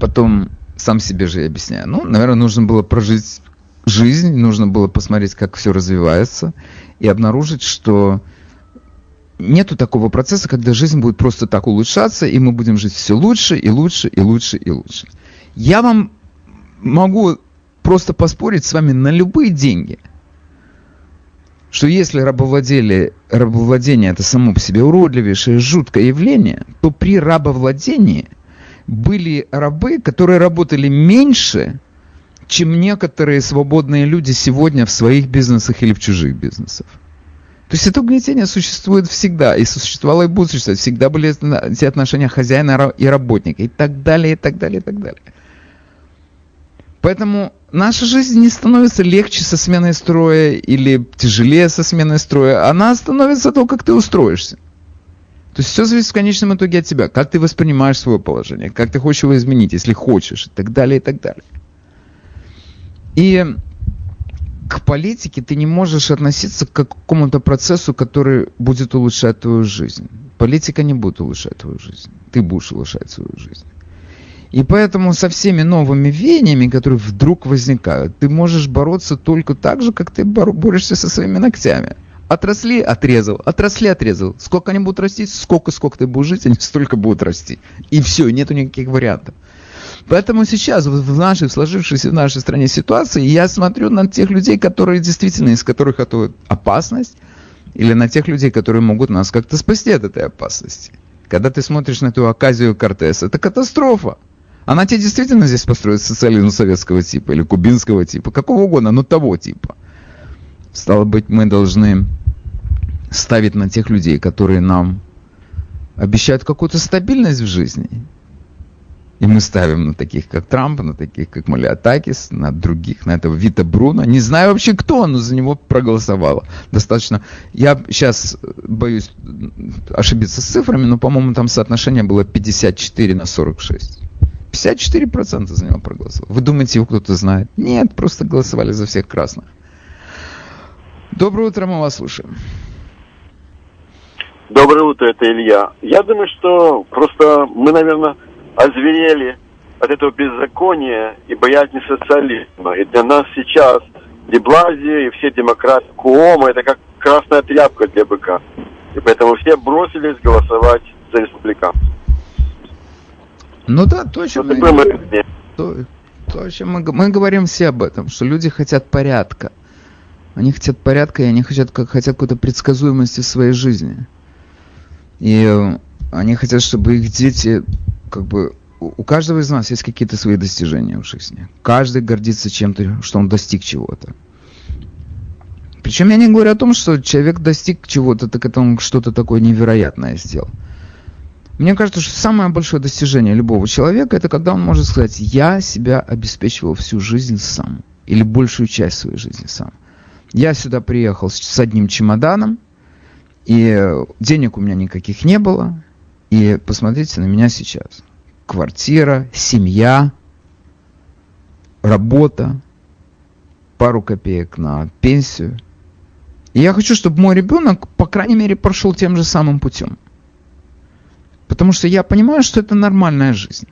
Потом сам себе же объясняю. Ну, наверное, нужно было прожить жизнь, нужно было посмотреть, как все развивается, и обнаружить, что нету такого процесса, когда жизнь будет просто так улучшаться, и мы будем жить все лучше, и лучше, и лучше, и лучше. Я вам могу просто поспорить с вами на любые деньги, что если рабовладение это само по себе уродливейшее, жуткое явление, то при рабовладении были рабы, которые работали меньше, чем некоторые свободные люди сегодня в своих бизнесах или в чужих бизнесах. То есть это угнетение существует всегда, и существовало, и будет существовать. Всегда были эти отношения хозяина и работника, и так далее, и так далее, и так далее. Поэтому наша жизнь не становится легче со сменой строя или тяжелее со сменой строя, она становится то, как ты устроишься. То есть все зависит в конечном итоге от тебя. Как ты воспринимаешь свое положение, как ты хочешь его изменить, если хочешь, и так далее, и так далее. И к политике ты не можешь относиться к какому-то процессу, который будет улучшать твою жизнь. Политика не будет улучшать твою жизнь. Ты будешь улучшать свою жизнь. И поэтому со всеми новыми веяниями, которые вдруг возникают, ты можешь бороться только так же, как ты борешься со своими ногтями. Отросли, отрезал, отросли, отрезал. Сколько они будут расти, сколько ты будешь жить, они столько будут расти. И все, нету никаких вариантов. Поэтому сейчас в нашей сложившейся в нашей стране ситуации я смотрю на тех людей, которые действительно, из которых это опасность, или на тех людей, которые могут нас как-то спасти от этой опасности. Когда ты смотришь на эту Окасио-Кортес, это катастрофа. Она тебе действительно здесь построит социализм советского типа или кубинского типа, какого угодно, но того типа. Стало быть, мы должны ставить на тех людей, которые нам обещают какую-то стабильность в жизни. И мы ставим на таких, как Трамп, на таких, как Маллиотакис, на других, на этого Вита Бруно. Не знаю вообще, кто, но за него проголосовало. Достаточно. Я сейчас боюсь ошибиться с цифрами, но, по-моему, там соотношение было 54:46. 54% за него проголосовало. Вы думаете, его кто-то знает? Нет, просто голосовали за всех красных. Доброе утро, мы вас слушаем. Доброе утро, это Илья. Я думаю, что просто мы, наверное, озверели от этого беззакония и боязни социализма. И для нас сейчас де Блазио и все демократы Куомо — это как красная тряпка для быка. И поэтому все бросились голосовать за республиканцев. Ну да, то, о чем мы говорим все об этом, что люди хотят порядка. Они хотят порядка, и они хотят какой-то предсказуемости в своей жизни. И они хотят, чтобы их дети... Как бы у каждого из нас есть какие-то свои достижения в жизни. Каждый гордится чем-то, что он достиг чего-то. Причем я не говорю о том, что человек достиг чего-то, так это он что-то такое невероятное сделал. Мне кажется, что самое большое достижение любого человека — это когда он может сказать: я себя обеспечивал всю жизнь сам. Или большую часть своей жизни сам. Я сюда приехал с одним чемоданом, и денег у меня никаких не было. И посмотрите на меня сейчас. Квартира, семья, работа, пару копеек на пенсию. И я хочу, чтобы мой ребенок, по крайней мере, прошел тем же самым путем. Потому что я понимаю, что это нормальная жизнь.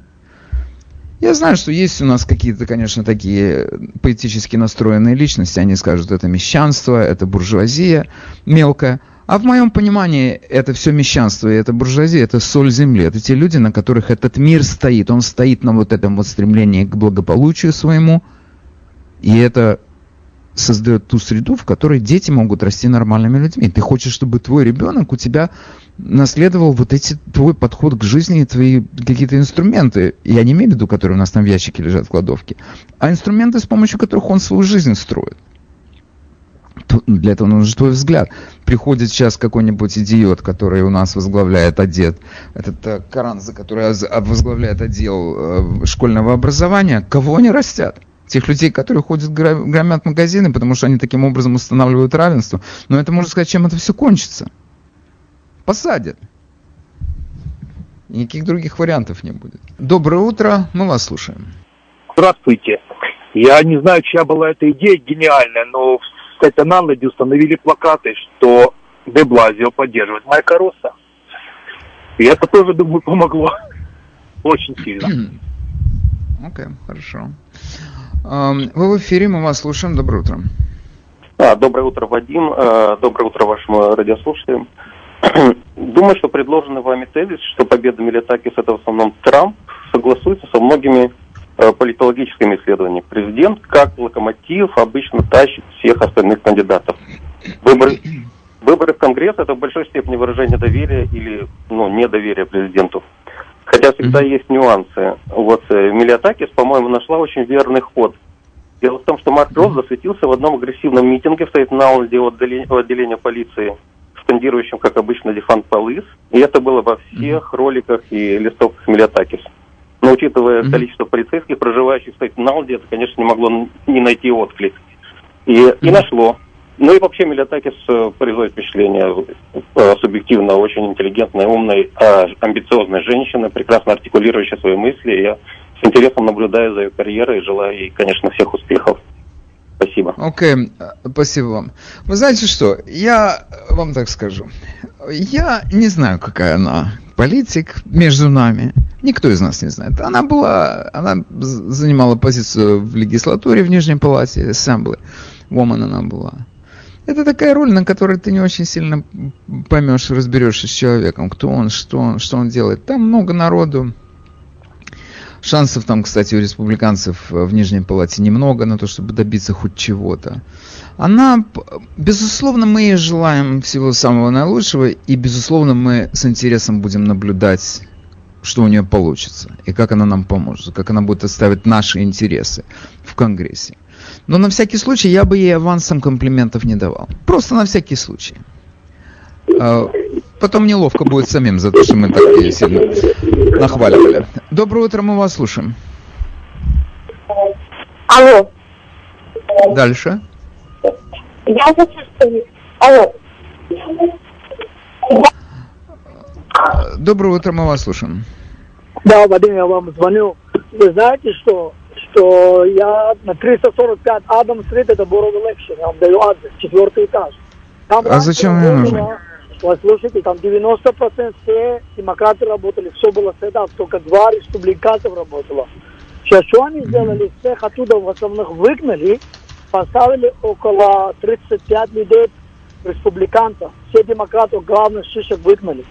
Я знаю, что есть у нас какие-то, конечно, такие поэтически настроенные личности. Они скажут, это мещанство, это буржуазия мелкая. А в моем понимании это все мещанство и это буржуазия, это соль земли. Это те люди, на которых этот мир стоит. Он стоит на вот этом вот стремлении к благополучию своему. И это создает ту среду, в которой дети могут расти нормальными людьми. Ты хочешь, чтобы твой ребенок у тебя наследовал вот эти твой подход к жизни и твои какие-то инструменты. Я не имею в виду, которые у нас там в ящике лежат в кладовке, а инструменты, с помощью которых он свою жизнь строит. Для этого нужен твой взгляд. Приходит сейчас какой-нибудь идиот, который у нас возглавляет отдел, этот Каранза, который возглавляет отдел школьного образования. Кого они растят? Тех людей, которые ходят, громят магазины, потому что они таким образом устанавливают равенство. Но это, можно сказать, чем это все кончится. Посадят. Никаких других вариантов не будет. Доброе утро, мы вас слушаем. Здравствуйте. Я не знаю, чья была эта идея гениальная, но в Статен-Айленде установили плакаты, что де Блазио поддерживает Майка Росса. И это тоже, думаю, помогло очень сильно. Окей, хорошо. Вы в эфире, мы вас слушаем. Доброе утро. Доброе утро, Вадим. Доброе утро вашим радиослушателям. Думаю, что предложенный вами тезис, что победа Маллиотакис — это в основном Трамп, согласуется со многими политологическими исследованиями. Президент как локомотив обычно тащит всех остальных кандидатов. Выборы в Конгресс — это в большой степени выражение доверия или недоверия президенту. Хотя всегда есть нюансы. Вот Маллиотакис, по-моему, нашла очень верный ход. Дело в том, что Марк Роз засветился в одном агрессивном митинге в Статен-Айленде у отделения полиции, скандирующем, как обычно, «Defund Police». И это было во всех роликах и листовках Маллиотакис. Но учитывая количество полицейских, проживающих в Статен-Айленде, это, конечно, не могло не найти отклик. И нашло. Ну и вообще Маллиотакис производит впечатление субъективно очень интеллигентной, умной, амбициозной женщины, прекрасно артикулирующей свои мысли. Я с интересом наблюдаю за ее карьерой и желаю ей, конечно, всех успехов. Спасибо. Окей, спасибо вам. Вы знаете что, я вам так скажу. Я не знаю, какая она политик между нами. Никто из нас не знает. Она занимала позицию в легислатуре в Нижней Палате, Assembly Woman она была. Это такая роль, на которой ты не очень сильно поймешь и разберешься с человеком, кто он, что он делает. Там много народу. Шансов там, кстати, у республиканцев в Нижней Палате немного на то, чтобы добиться хоть чего-то. Она, безусловно, мы ей желаем всего самого наилучшего, и, безусловно, мы с интересом будем наблюдать, что у нее получится, и как она нам поможет, как она будет отставить наши интересы в Конгрессе. Но на всякий случай я бы ей авансом комплиментов не давал. Просто на всякий случай. Потом неловко будет самим за то, что мы так сильно нахваливали. Доброе утро, мы вас слушаем. Алло. Дальше. Я зачастую. Алло. Доброе утро, мы вас слушаем. Да, Вадим, я вам звоню. Вы знаете, что я на 345 Адамс-стрит, это Борд оф Элекшн, я вам даю адрес, 4-й этаж. Там зачем мне нужно? Вы слушайте, там 90% все демократы работали, все было седа, только 2 республиканцев работало. Сейчас что они сделали? Всех оттуда в основном выгнали, поставили около 35 людей республиканцев. Все демократы главных шишек выгнали.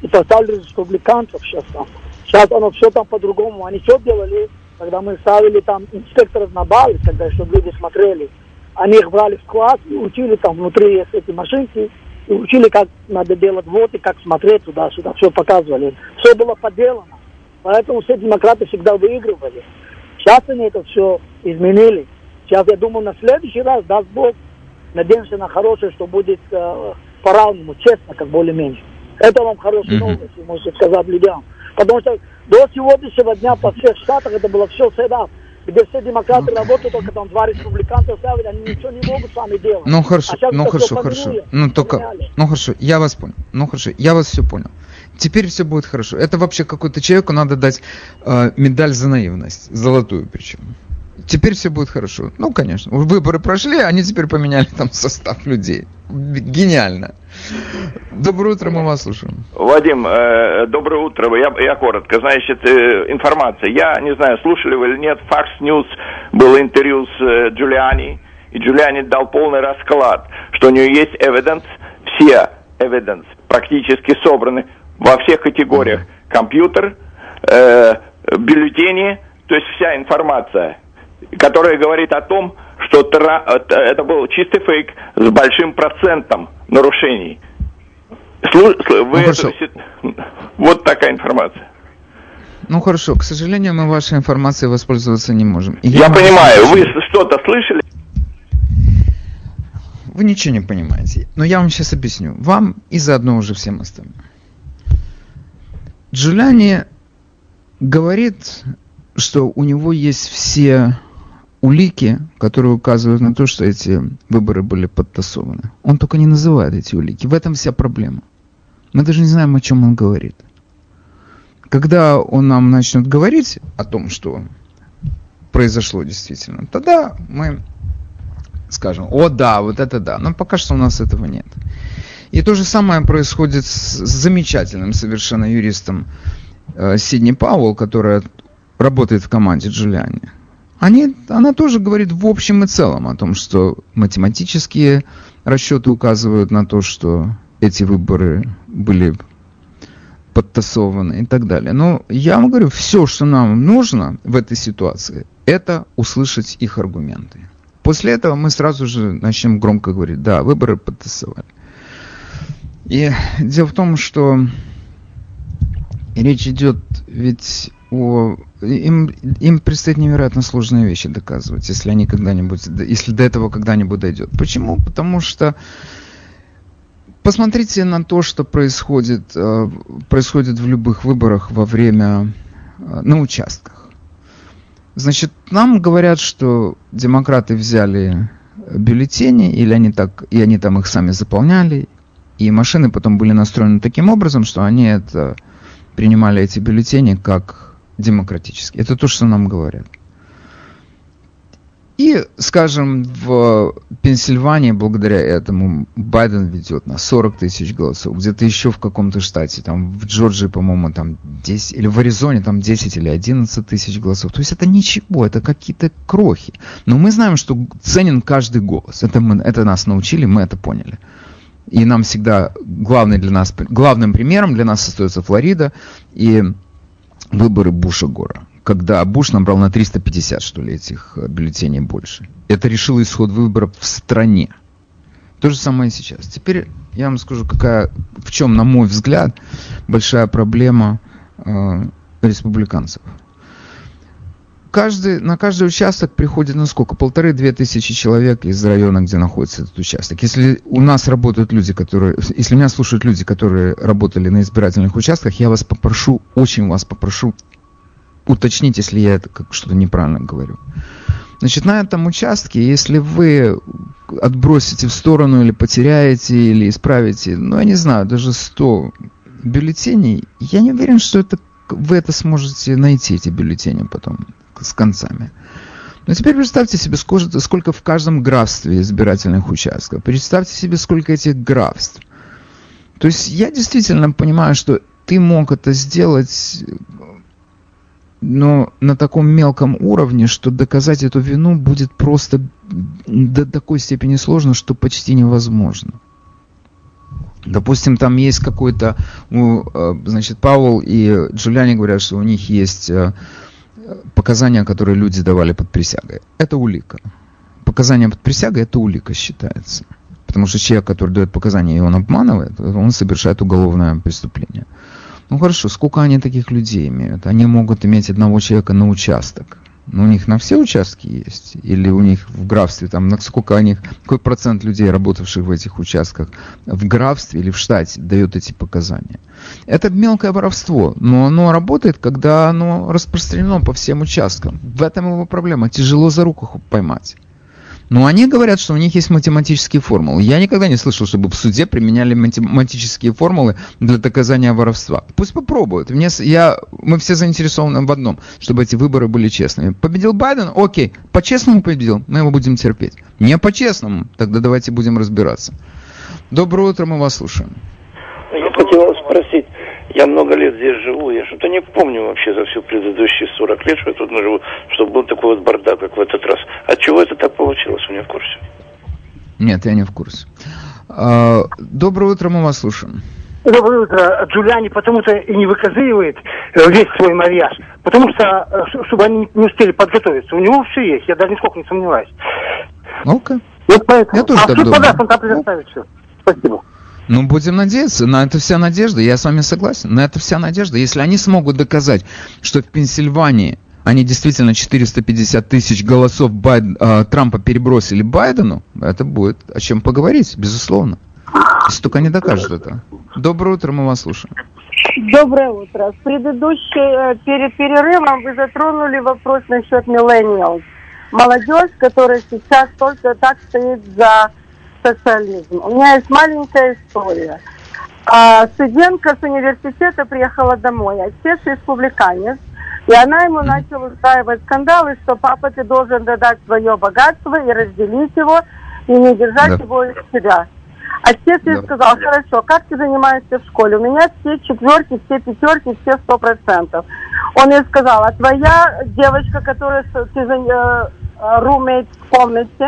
И поставили республиканцев сейчас там. Сейчас оно все там по-другому. Они все делали, когда мы ставили там инспекторов на балы, тогда, чтобы люди смотрели. Они их брали в класс и учили там внутри эти машинки. И учили, как надо делать вот и как смотреть туда-сюда. Все показывали. Все было поделано. Поэтому все демократы всегда выигрывали. Сейчас они это все изменили. Сейчас, я думаю, на следующий раз, даст Бог, надеемся на хорошее, что будет по-равному, честно, как более-менее. Это вам хорошие новости, можете сказать людям. Потому что до сегодняшнего дня по всех штатах это было все седап. Где все демократы работают, только там 2 республиканца ставят, они ничего не могут сами делать. Ну хорошо, а я вас понял. Я вас все понял. Теперь все будет хорошо. Это вообще какой-то человеку надо дать медаль за наивность, золотую причем. Теперь все будет хорошо. Ну, конечно. Выборы прошли, они теперь поменяли там состав людей. Гениально. Доброе утро, мы вас слушаем. Вадим, доброе утро. Я коротко. Значит, информация. Я не знаю, слушали вы или нет, Fox News было интервью с Джулиани, и Джулиани дал полный расклад, что у нее есть evidence, все evidence практически собраны во всех категориях. Компьютер, бюллетени, то есть вся информация, которая говорит о том, что это был чистый фейк с большим процентом нарушений. Вот такая информация. Ну хорошо, к сожалению, мы вашей информацией воспользоваться не можем. Я понимаю, вы что-то слышали? Вы ничего не понимаете, но я вам сейчас объясню. Вам и заодно уже всем остальным. Джулиани говорит, что у него есть все улики, которые указывают на то, что эти выборы были подтасованы. Он только не называет эти улики. В этом вся проблема. Мы даже не знаем, о чем он говорит. Когда он нам начнет говорить о том, что произошло действительно, тогда мы скажем: о да, вот это да. Но пока что у нас этого нет. И то же самое происходит с замечательным совершенно юристом Сидни Пауэлл, которая работает в команде Джулиани. Она тоже говорит в общем и целом о том, что математические расчеты указывают на то, что эти выборы были подтасованы и так далее. Но я вам говорю, все, что нам нужно в этой ситуации, это услышать их аргументы. После этого мы сразу же начнем громко говорить: да, выборы подтасовали. И дело в том, что речь идет ведь... Им предстоит невероятно сложные вещи доказывать, если до этого когда-нибудь дойдет. Почему? Потому что посмотрите на то, что происходит в любых выборах на участках. Значит, нам говорят, что демократы взяли бюллетени, и они там их сами заполняли, и машины потом были настроены таким образом, что они принимали эти бюллетени как демократически. Это то, что нам говорят. И, скажем, в Пенсильвании благодаря этому Байден ведет на 40 тысяч голосов. Где-то еще в каком-то штате, там в Джорджии, по-моему, там 10, или в Аризоне там 10 или 11 тысяч голосов. То есть это ничего, это какие-то крохи. Но мы знаем, что ценен каждый голос. Это нас научили, мы это поняли. И нам всегда главным примером для нас остается Флорида и выборы Буша-Гора. Когда Буш набрал на 350, что ли, этих бюллетеней больше. Это решило исход выборов в стране. То же самое и сейчас. Теперь я вам скажу, в чем, на мой взгляд, большая проблема республиканцев. На каждый участок приходит, ну сколько, 1500-2000 человек из района, где находится этот участок. Если у нас работают люди, если меня слушают люди, которые работали на избирательных участках, я вас попрошу, очень вас попрошу, уточнить, если я это что-то неправильно говорю. Значит, на этом участке, если вы отбросите в сторону или потеряете, или исправите, ну, я не знаю, даже 100 бюллетеней, я не уверен, что вы это сможете найти, эти бюллетени потом с концами. Но теперь представьте себе, сколько в каждом графстве избирательных участков. Представьте себе, сколько этих графств. То есть я действительно понимаю, что ты мог это сделать... но на таком мелком уровне, что доказать эту вину будет просто до такой степени сложно, что почти невозможно. Допустим, там есть какой-то... Значит, Паул и Джулиани говорят, что у них есть показания, которые люди давали под присягой. Это улика. Показания под присягой – это улика считается. Потому что человек, который дает показания, и он обманывает, он совершает уголовное преступление. Ну хорошо, сколько они таких людей имеют? Они могут иметь одного человека на участок. Но у них на все участки есть? Или у них в графстве, там, какой процент людей, работавших в этих участках, в графстве или в штате дает эти показания? Это мелкое воровство, но оно работает, когда оно распространено по всем участкам. В этом его проблема, тяжело за руку поймать. Но они говорят, что у них есть математические формулы. Я никогда не слышал, чтобы в суде применяли математические формулы для доказания воровства. Пусть попробуют. Мы все заинтересованы в одном, чтобы эти выборы были честными. Победил Байден? Окей. По-честному победил? Мы его будем терпеть. Не по-честному? Тогда давайте будем разбираться. Доброе утро, мы вас слушаем. Я хотел спросить. Я много лет здесь живу, я что-то не помню вообще за всю предыдущие 40 лет, что я тут живу, чтобы был такой вот бардак, как в этот раз. Отчего это так получилось? Вы не в курсе? Нет, я не в курсе. Доброе утро, мы вас слушаем. Доброе утро. Джулиани потому-то и не выказывает весь свой марияж, потому что, чтобы они не успели подготовиться. У него все есть, я даже нисколько не сомневаюсь. Ну-ка. Вот поэтому. Я тоже так думаю. Подаст, он там предоставит все. Спасибо. Ну, будем надеяться. На это вся надежда. Я с вами согласен. На это вся надежда. Если они смогут доказать, что в Пенсильвании они действительно 450 тысяч голосов Трампа перебросили Байдену, это будет о чем поговорить, безусловно. Если только они докажут это. Доброе утро, мы вас слушаем. Доброе утро. В предыдущем, перед перерывом вы затронули вопрос насчет миллениалов. Молодежь, которая сейчас только так стоит за... социализм. У меня есть маленькая история. Студентка с университета приехала домой. Отец республиканец. И она ему начала устраивать скандалы, что папа, ты должен додать свое богатство и разделить его, и не держать его из себя. Отец ей сказал, хорошо, как ты занимаешься в школе? У меня все четверки, все пятерки, все 100%. Он ей сказал, а твоя девочка, которая roommate в комнате,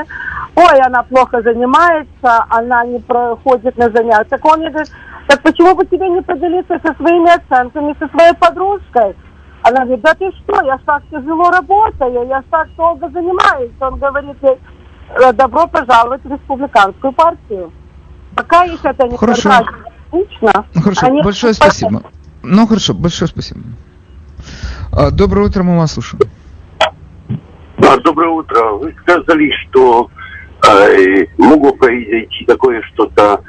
ой, она плохо занимается, она не проходит на занятия. Так он мне говорит, так почему бы тебе не поделиться со своими оценками, со своей подружкой? Она говорит, да ты что, я ж так тяжело работаю, я ж так долго занимаюсь. Он говорит, добро пожаловать в республиканскую партию. Пока их это не практично. Ну, хорошо, большое спасибо. Ну хорошо, большое спасибо. Доброе утро, мы вас слушаем. Да, доброе утро. Вы сказали, что могло произойти такое что-то,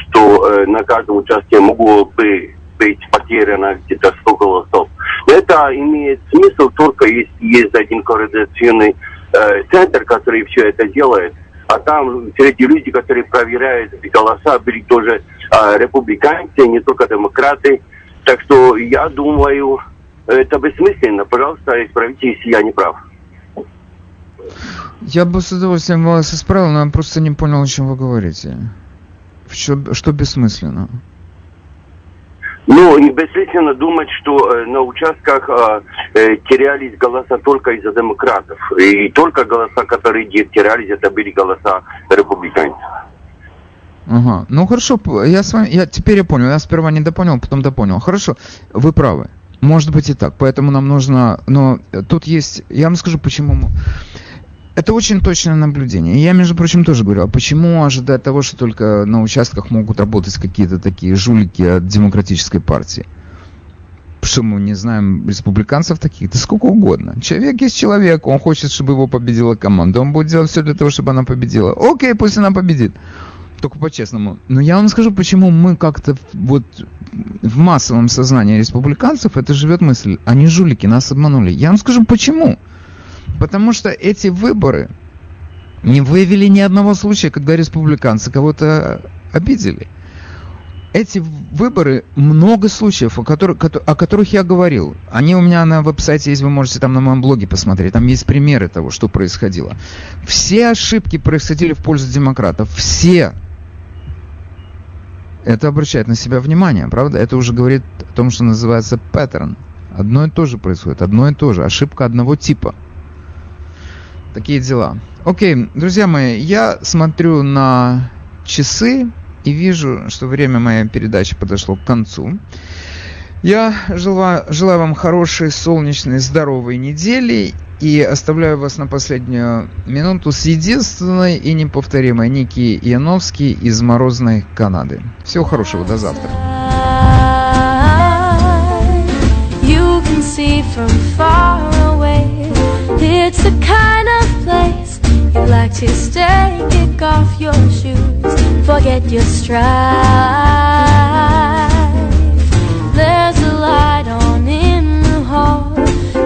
что на каждом участке могло бы быть потеряно где-то 100 голосов. Это имеет смысл только если есть один координационный центр, который все это делает. А там среди людей, которые проверяют голоса, были тоже республиканцы, не только демократы. Так что я думаю, это бессмысленно. Пожалуйста, исправите, если я не прав. Я бы с удовольствием вас исправил, но я просто не понял, о чем вы говорите. Что бессмысленно? Ну, бессмысленно думать, что на участках терялись голоса только из-за демократов. И только голоса, которые терялись, это были голоса республиканцев. Ага. Ну хорошо, я с вами. Теперь я понял. Я сперва недопонял, потом допонял. Хорошо, вы правы. Может быть и так. Поэтому нам нужно. Но тут есть. Я вам скажу, почему. Это очень точное наблюдение. Я, между прочим, тоже говорю, а почему ожидать того, что только на участках могут работать какие-то такие жулики от демократической партии? Что мы не знаем республиканцев таких? Да сколько угодно. Человек есть человек, он хочет, чтобы его победила команда. Он будет делать все для того, чтобы она победила. Окей, пусть она победит. Только по-честному. Но я вам скажу, почему мы как-то вот в массовом сознании республиканцев, это живет мысль, они жулики, нас обманули. Я вам скажу, почему. Потому что эти выборы не выявили ни одного случая, когда республиканцы кого-то обидели. Эти выборы, много случаев, о которых я говорил. Они у меня на веб-сайте есть, вы можете там на моем блоге посмотреть. Там есть примеры того, что происходило. Все ошибки происходили в пользу демократов. Все. Это обращает на себя внимание, правда? Это уже говорит о том, что называется паттерн. Одно и то же происходит, одно и то же. Ошибка одного типа. Такие дела. Окей, друзья мои, я смотрю на часы и вижу, что время моей передачи подошло к концу. Я желаю вам хорошей, солнечной, здоровой недели и оставляю вас на последнюю минуту с единственной и неповторимой Ники Новский из Морозной, Канады. Всего хорошего, до завтра. It's the kind of place you like to stay. Kick off your shoes, forget your strife. There's a light on in the hall,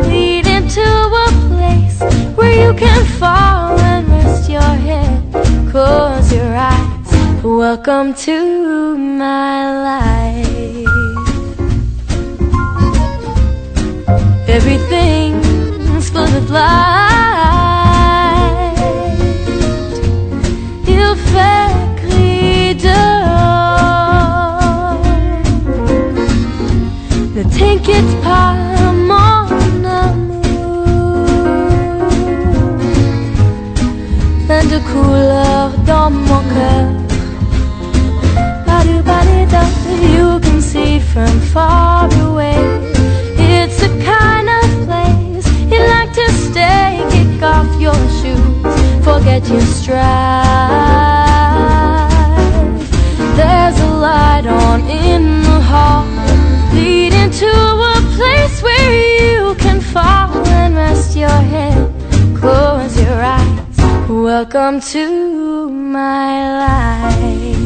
leading to a place where you can fall and rest your head, close your eyes. Welcome to my life. Everything for the blind, il fait gris dehors. Ne t'inquiète pas, mon amour. Plein de couleurs dans mon cœur. You can see from far away. It's a kind of place you like to stay, kick off your shoes, forget your strife. There's a light on in the hall, leading to a place where you can fall and rest your head, close your eyes. Welcome to my life.